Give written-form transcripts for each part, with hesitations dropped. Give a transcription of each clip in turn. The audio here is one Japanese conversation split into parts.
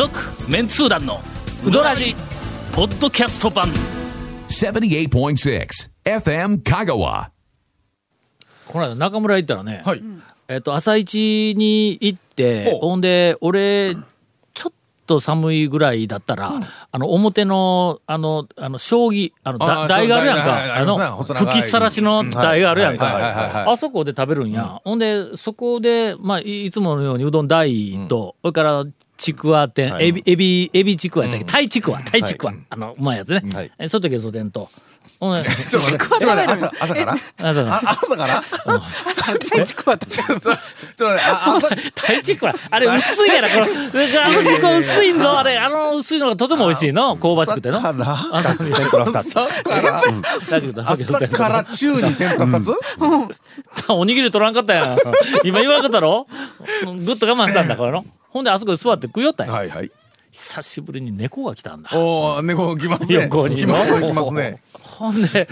続メンツー団のウドラジポッドキャスト版 78.6 FM 香川。この間中村行ったらね、はい、朝一に行って、ほんで俺ちょっと寒いぐらいだったら、うん、表の将棋台があるやんか、吹きさらしの台があるやんか、あそこで食べるんや、うん、ほんでそこで、まあ、いつものようにうどん台と、うん、それからちくわ店、はい、エビちくわやったっけ、うん、タイちくわ、はい、うまいやつね、うん、はい、外で外店とちくわ食べる朝からタイチクワあれ薄いやろ、これあのちくわ薄いんぞ、あれあの薄いのがとても美味しいの、香ばしくての朝から中に天ぷら2つ、おにぎり取らんかったやん、今言わんかったろ、ぐっと我慢したんだこれの。ほんであそこで座って食いよったやん、久しぶりに猫が来たんだ。お、猫来ますね。横に来ますね。ほんで、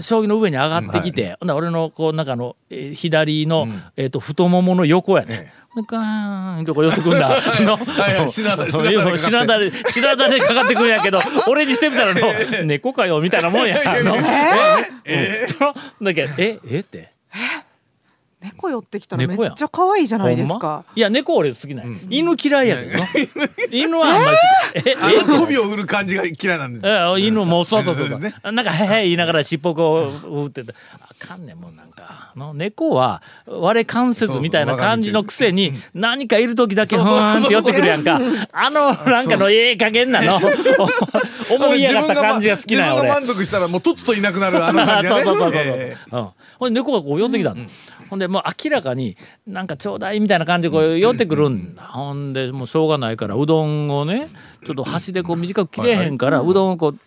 将棋の上に上がってきて、ほんで俺のこうなんか左の太ももの横やね。ガーンとこう寄ってくんだ。しなだれかかってくんやけど、俺にしてみたらの猫かよみたいなもんや。だけどえって。猫寄ってきたらめっちゃ可愛いじゃないですか。いや猫俺好きない、うん、犬嫌いやけど犬はあんまり媚びを売る感じが嫌いなんです犬も。そうね、なんか言いながら尻尾こう打ってて、あかんねんもん。なんか猫は割れ関節みたいな感じのくせに、何かいる時だけふーんって寄ってくるやんか。なんかの加減なの思いやがった感じが好きなの。自分が満足したらもうとっとといなくなるあの感じがね。そう猫がこう寄ってきたの。ほんでもう明らかになんかちょうだいみたいな感じでこう寄ってくるんだ。ほんでもうしょうがないからうどんをね、ちょっと箸でこう短く切れへんから、うどんをこう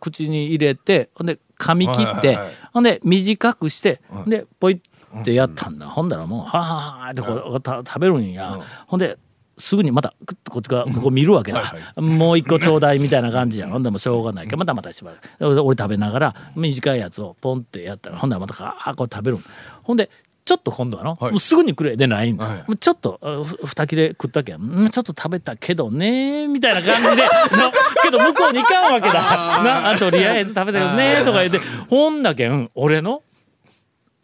口に入れて、ほんで噛み切って、ほんで短くして、でポイってやったんだ。ほんだらもうはははってこう食べるんや。ほんですぐにまたクッとこっちがここ見るわけだ。もう一個ちょうだいみたいな感じや。ほんでもしょうがないからまたまたしばらく俺食べながら短いやつをポンってやったら、ほんだらまたこう食べる。ほんでちょっと今度はの、はい、すぐにくれでないんだ、はい、ちょっと2切れ食ったけん、ちょっと食べたけどねみたいな感じでけど向こうに行かんわけだな。とりあえず食べたけどねとか言って、ほんだけん俺の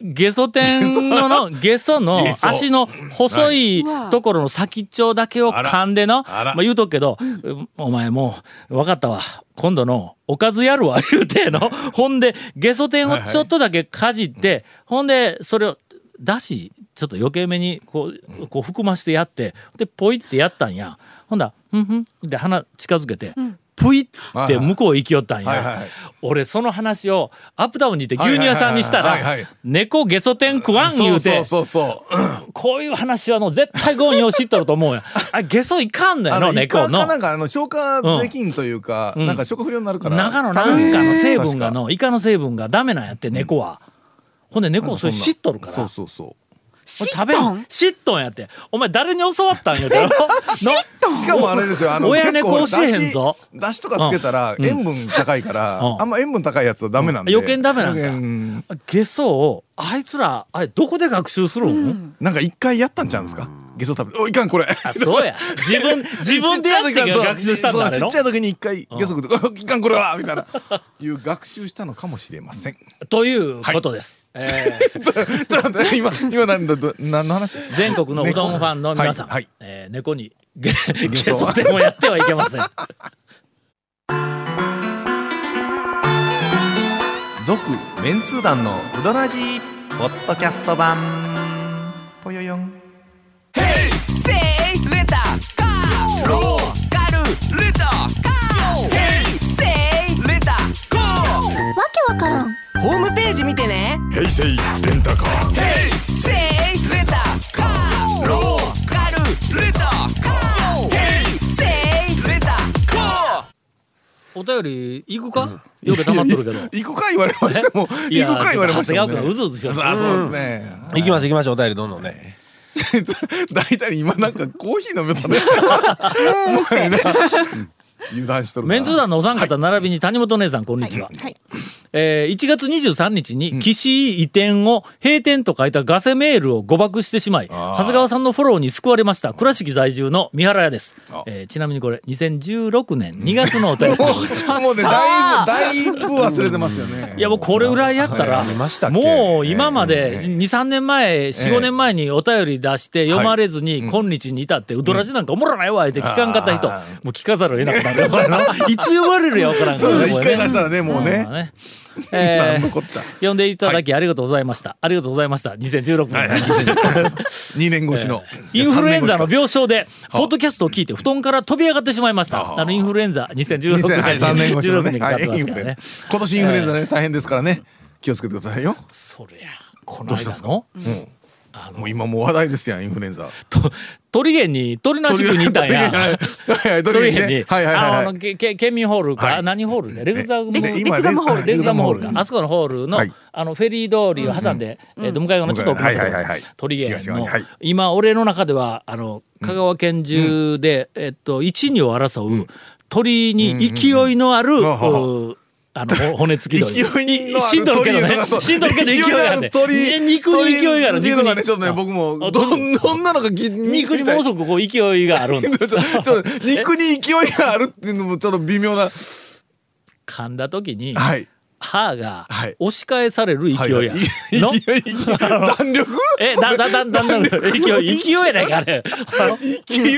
ゲソ天のゲソの足の細いところの先っちょだけを噛んでの、まあ、言うとくけど、お前もう分かったわ、今度のおかずやるわ言うての。ほんでゲソ天をちょっとだけかじって、はい、ほんでそれをだしちょっと余計めにこう含ましてやって、でポイってやったんや。ほんだふんふんで鼻近づけて、ぷいって向こう行きよったんや。俺その話をアップダウンにて牛乳屋さんにしたら、猫ゲソ天食わん言うて、こういう話は絶対ゴンよう知っとると思うや。ゲソいかんのやろ猫の。なんか消化できんというか、なんか食不良になるから、中のなんかの成分がのイカの成分がダメなんやって猫は。ほんで猫それ知っとるから、そうそうそう、シットンやって、お前誰に教わったんよ。しかもあれですよ、親猫教えへんぞ。だしとかつけたら塩分高いから、あんま塩分高いやつはダメなんで、余計ダメなんだ。ゲソをあいつらあれどこで学習するん？なんか一回やったんちゃうんですか、ゲソ食べて、おいかんこれ、そうや、自分でやって学習したんだ。ちっちゃい時に一回ゲソ食って、いかんこれはみたいないう学習したのかもしれませんということです。今何の話？全国のうどんファンの皆さん、猫にゲソ天もやってはいけません。続メンツー団のうどらじポッドキャスト版ぽよよん。ヘイセイレタカーローカルレタカーヘイセイレタカー、わけわからん。ホームページ見てね。ヘイセイレンタカーヘイセイレタカーローカルレタカーヘイセイレタカー。お便り行くか、よく溜まっとるけど行くか言われましても、行くか言われましてもね、うずうずしちゃった。そうですね、行きましょう行きましょう、お便りどんどんね。大体今なんかコーヒー飲めたね。油断しとるな。メンツ団のお三方並びに谷本姉さん、こんにちは。1月23日に岸移転を閉店と書いたガセメールを誤爆してしまい、長谷川さんのフォローに救われました倉敷在住の三原屋です。ちなみにこれ2016年2月のお便りもうねだいぶ忘れてますよね。いやもうこれぐらいやったらもう今まで 2,3 年前 4,5 年前にお便り出して読まれずに今日に至ってウドラジなんかおもろないわって聞かんかった人もう聞かざるを得なくなるいつ読まれるやわからんからね。一回出したらねもうね読んでいただきありがとうございました、はい、ありがとうございました。2016年、はいはい、2年越しの、インフルエンザの病床でポッドキャストを聞いて布団から飛び上がってしまいました。インフルエンザ2016年、はい、3年越しのね、はい、今年インフルエンザね、大変ですからね気をつけてくださいよ。それやこの間のどうしたんですか、うんもう今もう話題ですやんインフルエンザ。鳥源に鳥なし区にいたんや。鳥源に県民ホールか、はい、何ホールねレグザムホールか、あそこのホール の、はい、あのフェリー通りを挟んで、向かい側のちょっと奥の鳥源の、はい、今俺の中ではあの香川県中で、1、2を争う、鳥に勢いのある、骨付き鳥しんどるけどね、しんどるけど勢いがあるね、肉に勢いがあるっていうのがね、ちょっとね僕もどんなのか肉にものすごくこう勢いがあるんだ肉に勢いがあるっていうのもちょっと微妙な、噛んだ時に歯が押し返される勢いやの弾力勢いやないかあれ勢い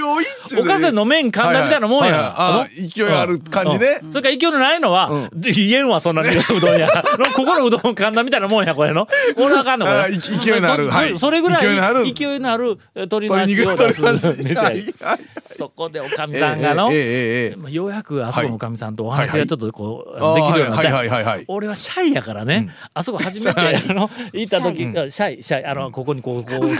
おかずの麺噛んだみたいなもんや。勢いある感じね。それから勢いのないのは言えんわそんなにうどんやここのうどん噛んだみたいなもんやこれのこれあかんのこれ勢いのあるそれぐらい勢いのある鶏の足を出すんですそこでおかみさんがのようやくあそこのおかみさんとお話がちょっとこうできるようになって俺はシャイやからね、あそこ初めて行った時シャイここにこうそのシ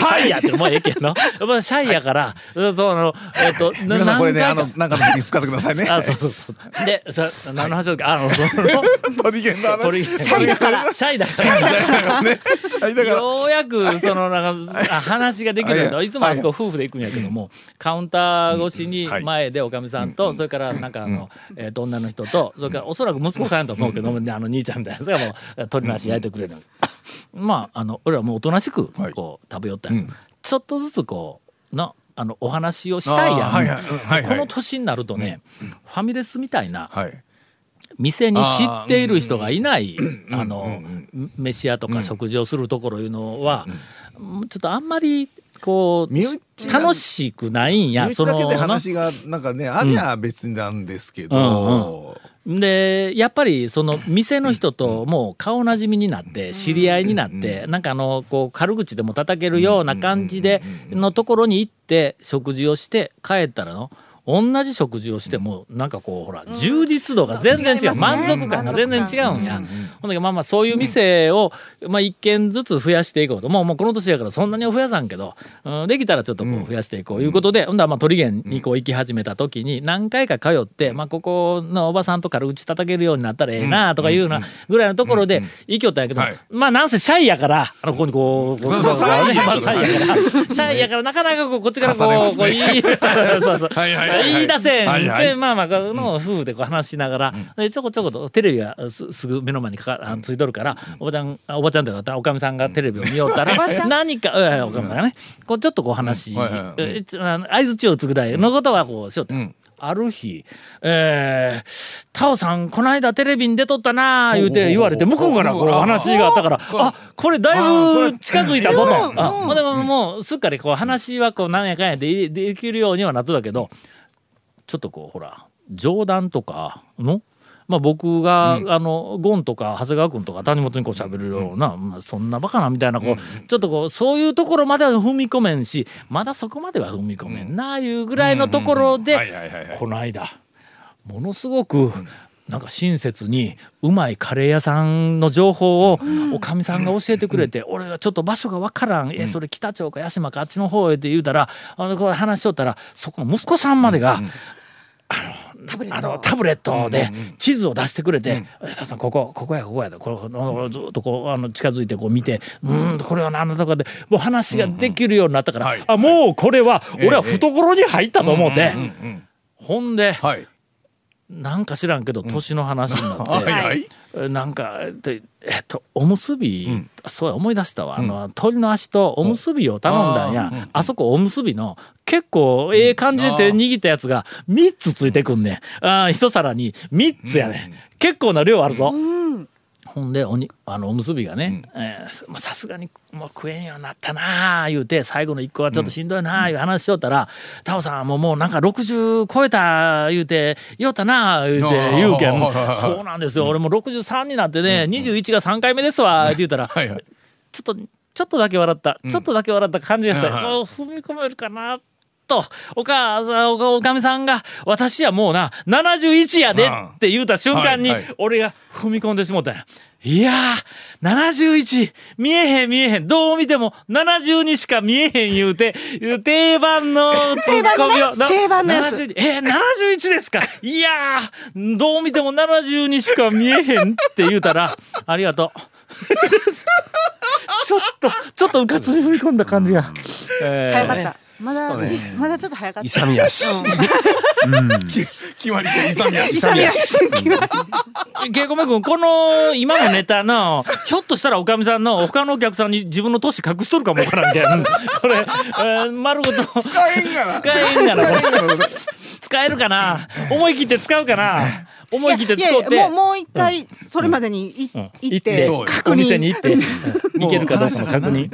ャイやってもうええけどシャイやから皆さんこれねなんかの時に使ってくださいね。そうで何の話だっけ鳥源の話シャイだからようやくそのなんか話ができるんだ。いつもあそこ夫婦で行くんやけどもカウンター越しに前でおかみさんとそれからなんか女の人とそれからおそらく息子さんと思うけど兄ちゃんみたいなやつがもう鳥の足焼いてくれるのまあ俺らもうおとなしくこう食べよったんちょっとずつこうなお話をしたいやん、この年になるとね、ファミレスみたいな、店に知っている人がいない飯屋とか食事をするところいうのは、ちょっとあんまりこう楽しくないんや。身内だけで話がなんかねありゃ別なんですけど、でやっぱりその店の人ともう顔なじみになって知り合いになってなんかこう軽口でも叩けるような感じでのところに行って食事をして帰ったら同じ食事をしてもなんかこうほら充実度が全然違う、満足感が全然違うんや。ほんだけまあそういう店をまあ1軒ずつ増やしていこうと、もうこの年やからそんなには増やさんけどできたらちょっとこう増やしていこういうことで、ほんだらまあ鳥源にこう行き始めた時に何回か通ってまあここのおばさんとか打ち叩けるようになったらええなとかいうようなぐらいのところで行きよったんやけど、まあなんせシャイやからここにこうシャイやからなかなかこっちからこういい言い出せんってまあの夫婦でこう話しながらでちょこちょことテレビがすぐ目の前についとるからおばちゃんとかおかみさんがテレビを見よったら何かおかみさんがねこうちょっとこう話相槌を打つぐらいのことはこうしようって。ある日タオさんこないだテレビに出とったな言うて言われて向こうからこの話があったからこれだいぶ近づいたぞとでもうすっかりこう話はこうなんやかんやできるようにはなっとだけどちょっとこうほら冗談とかの僕がゴンとか長谷川君とか谷本にこう喋るようなそんなバカなみたいなこうちょっとこうそういうところまでは踏み込めんしまだそこまでは踏み込めんないうぐらいのところでこの間ものすごくなんか親切にうまいカレー屋さんの情報をおかみさんが教えてくれて俺はちょっと場所がわからんそれ北町か屋島かあっちの方へって言うたら話しとったらそこの息子さんまでがタブレットで地図を出してくれて「タオさんここやで」ずっとこう近づいてこう見て「これは何だ」とかでもう話ができるようになったから「もうこれは俺は懐に入った」と思うてほんでなんか知らんけど年の話になって、なんかでおむすび、そうや思い出したわ、鳥の足とおむすびを頼んだんや、あそこおむすびの結構ええ感じで手握ったやつが3つついてくんねん、一皿に3つやね、結構な量あるぞ、ほんでおむすびがね、さすがにもう食えんようになったなあ言うて、最後の1個はちょっとしんどいなあいう話しよったら、タオさんもうなんか60超えた言うて言うたなあ言うて言うけん、そうなんですよ、俺も63になってね、21が3回目ですわって言うたら、ちょっとだけ笑った、ちょっとだけ笑った感じがした、踏み込めるかなと、おかみさんが私はもうな71やでって言うた瞬間に俺が踏み込んでしもうたんや。いやー71見えへん見えへん、どう見ても72しか見えへん言うて定番のツッコミを定番のやつ、71ですか、いやーどう見ても72しか見えへんって言うたらありがとうちょっとうかつに踏み込んだ感じが、早かった、まだちょっと早かった。勇み足。決まりで勇み足。ケイコメ君、この今のネタのひょっとしたらおかみさんの他のお客さんに自分の年隠しとるかもわからんけど、これ丸ごと使えんがな。使えるかな。思い切って使うかな。思い切って使って。もう一回それまでに行ってお店に行って行けるかどうかの確認。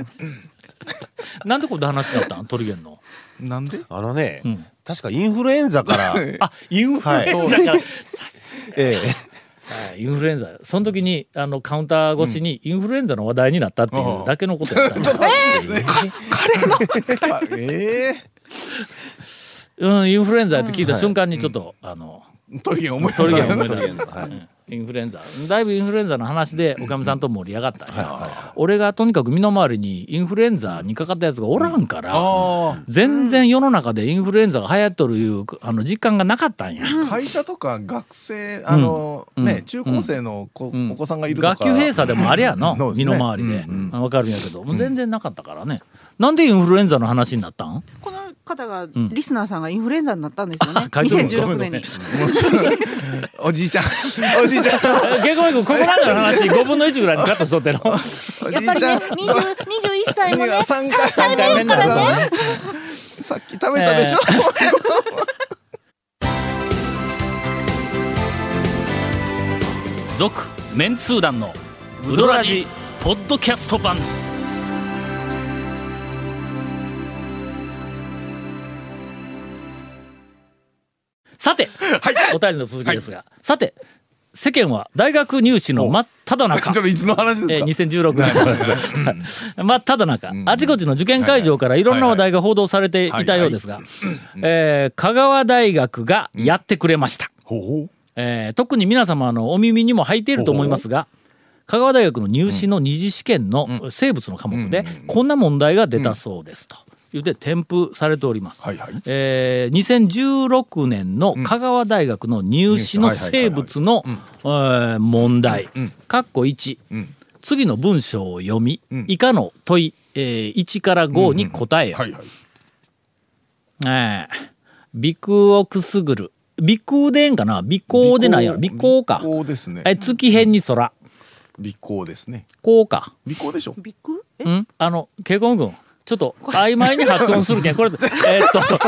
なんでこんな話だったん、トリゲンの。なんで？あのね、確かインフルエンザから。あ、インフルエンザから。インフルエンザ、その時にカウンター越しにインフルエンザの話題になったっていうだけのことだった。インフルエンザって聞いた瞬間にちょっとトリゲン思い出した。インフルエンザ、だいぶインフルエンザの話でおかみさんと盛り上がった、俺がとにかく身の回りにインフルエンザにかかったやつがおらんから、全然世の中でインフルエンザが流行っとるいう実感がなかったんや。会社とか学生中高生のお子さんがいるとか、学級閉鎖でもあれやの身の回りでわかるんやけど、全然なかったからね。なんでインフルエンザの話になったん？この方がリスナーさんがインフルエンザになったんですよね。2016年に。おじいちゃん。結構ここらの話5分の1ぐらいにカットしとっての。やっぱりね、21歳もね、3回目からね。さっき食べたでしょ。続メンツー団のウドラジポッドキャスト版。さて、お便りの続きですが、さて世間は大学入試の真っただ中、いつの話ですか？2016年真っただ中、あちこちの受験会場からいろんな話題が報道されていたようですが、香川大学がやってくれました。特に皆様のお耳にも入っていると思いますが、香川大学の入試の二次試験の生物の科目でこんな問題が出たそうですと。で添付されております。2016年の香川大学の入試の生物の問題（1）、次の文章を読み、以下の問い1から5に答えよ。鼻腔をくすぐる、鼻腔でえんかな、鼻腔でないやろ、鼻腔か。月辺に空。鼻腔ですね。こうか。鼻腔でしょ。鼻腔？ケコン君。ちょっと曖昧に発音するけん、これ鼻腔を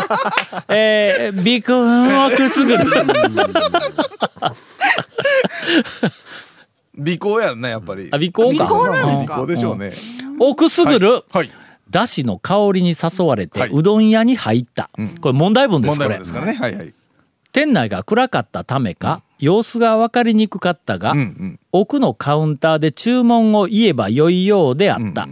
くすぐる鼻腔やんな、やっぱり鼻腔か、鼻腔でしょうね。をくすぐる、だしの香りに誘われてうどん屋に入った、これ問題文です。これ店内が暗かったためか様子が分かりにくかったが、奥のカウンターで注文を言えばよいようであった。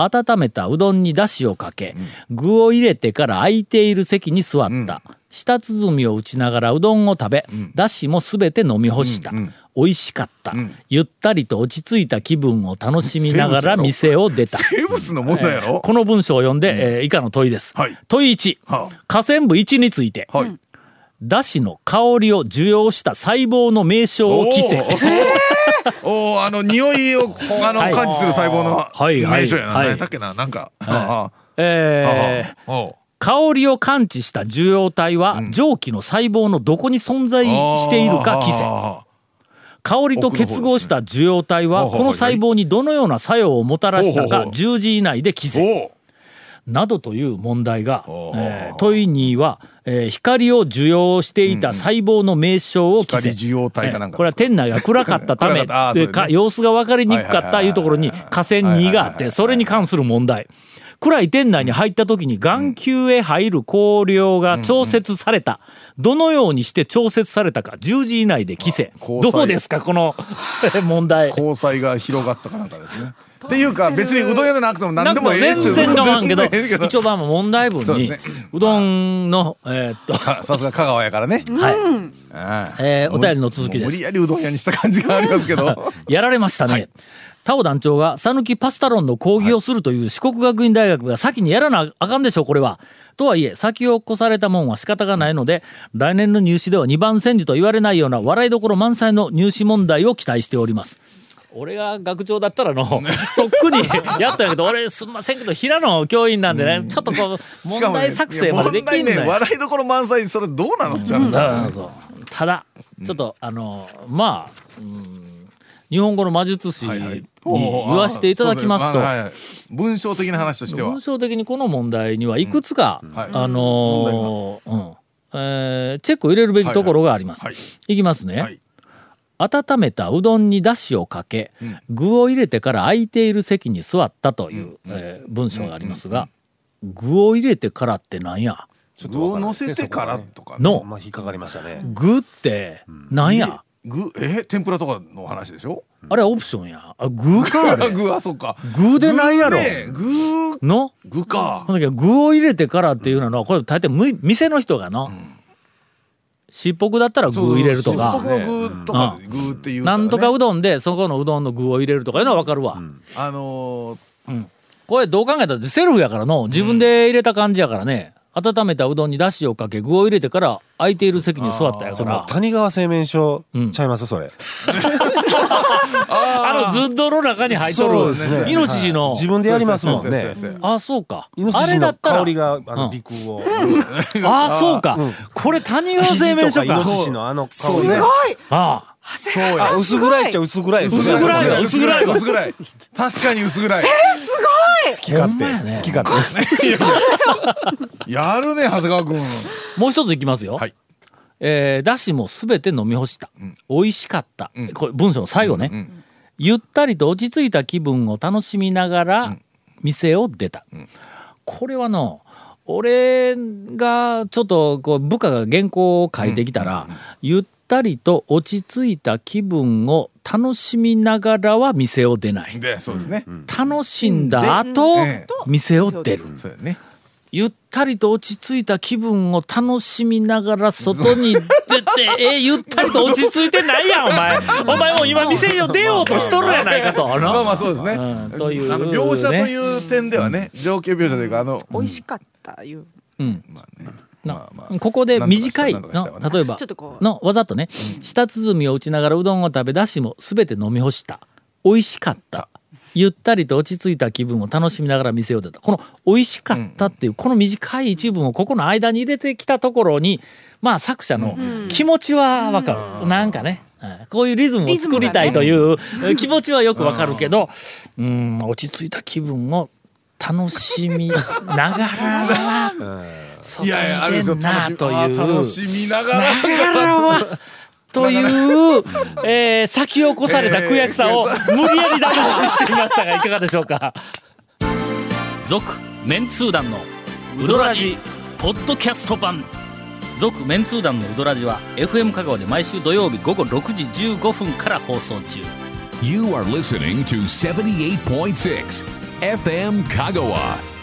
温めたうどんにだしをかけ、具を入れてから空いている席に座った。舌鼓を打ちながらうどんを食べ、だしもすべて飲み干した。美味しかった。ゆったりと落ち着いた気分を楽しみながら店を出た。生物の問題やろ。この文章を読んで以下の問いです。問い1、河川部1について、だしの香りを受容した細胞の名称を記せ。匂いを感知する細胞の名称やな。何だっけな、なんか。香りを感知した受容体は上記の細胞のどこに存在しているか記せ。香りと結合した受容体はこの細胞にどのような作用をもたらしたか10時以内で記せなどという問題が、問いには、光を受容していた細胞の名称を記せ、これは店内が暗かったため様子が分かりにくかったいうところに下線2があって、それに関する問題。暗い店内に入った時に眼球へ入る光量が調節された、どのようにして調節されたか10時以内で記せ。どうですかこの問題。交際が広がったかなんかですねっていうか、別にうどん屋でなくても何でもええっちゅう、全然構わんけど一応まあ問題文にうどんのさすが香川やからね、はい、お便りの続きです。無理やりうどん屋にした感じがありますけどやられましたね。田尾団長が讃岐パスタロンの講義をするという四国学院大学が先にやらなあかんでしょこれは。とはいえ先を越されたもんは仕方がないので、来年の入試では2番煎じと言われないような笑いどころ満載の入試問題を期待しております。俺が学長だったらのとっくにやったんやけど俺すんませんけど平野教員なんでね、ちょっとこう問題作成までできんのよ。問題ね、笑いどころ満載、それどうなのって話だね。ただちょっとまあ日本語の魔術師に言わせていただきますと、文章的な話としては文章的にこの問題にはいくつかチェックを入れるべきところがあります。いきますね。温めたうどんにだしをかけ具を入れてから空いている席に座ったという文章がありますが、具を入れてからってなんや、具を乗せてからとかの具ってなんや、具天ぷらとかの話でしょ、あれはオプションや。具か、あれ具はそうか、具でないやろ具の具か、具を入れてからっていうのはこれ大体店の人がのしっぽくだったら具入れるとか、なんとかうどんでそこのうどんの具を入れるとかいうのは分かるわ。これどう考えたってセルフやからの、自分で入れた感じやからね。温めたうどんにだしをかけ具を入れてから空いている席に座ったやから、谷川製麺所ちゃいますそれずっとの中に入っとるイノシシの自分でやりますもんね。あ、そうか、イノシシの香りが鼻腔を、あ、そうか、これ谷川製麺所か、イノシシのあの香り、すごい、あ、そうや、薄暗いっちゃ薄暗い、薄暗い確かに薄暗い、すごい、好き勝手、好き勝手やるね長谷川君。もう一ついきますよ。はい、だしもすべて飲み干した、美味しかった、これ文章の最後ね、ゆったりと落ち着いた気分を楽しみながら店を出た、これはの俺がちょっとこう部下が原稿を書いてきたら、ゆったりと落ち着いた気分を楽しみながらは店を出ないで、そうですね、楽しんだ後店を出る、そうだね、ゆったりと落ち着いた気分を楽しみながら外に出てゆったりと落ち着いてないやん、お前もう今店を出ようとしとるやないかとまあまあそうですね、という描写という点ではね、情景描写というか美味しかったいう、まあね、ここで短いの例えばのわざとね、舌鼓を打ちながらうどんを食べ、だしも全て飲み干した、美味しかった、ゆったりと落ち着いた気分を楽しみながら店を出た、この美味しかったっていうこの短い一文をここの間に入れてきたところに、まあ作者の気持ちはわかる、なんかねこういうリズムを作りたいという気持ちはよくわかるけど、落ち着いた気分を楽しみながら外に出んなという楽しみながらという先を越された悔しさを無理やりダメ出ししてみましたがいかがでしょうか。続メンツー団のウドラジポッドキャスト版、続メンツー団のウドラジは FM 香川で毎週土曜日午後6時15分から放送中。 You are listening to 78.6 FM 香川。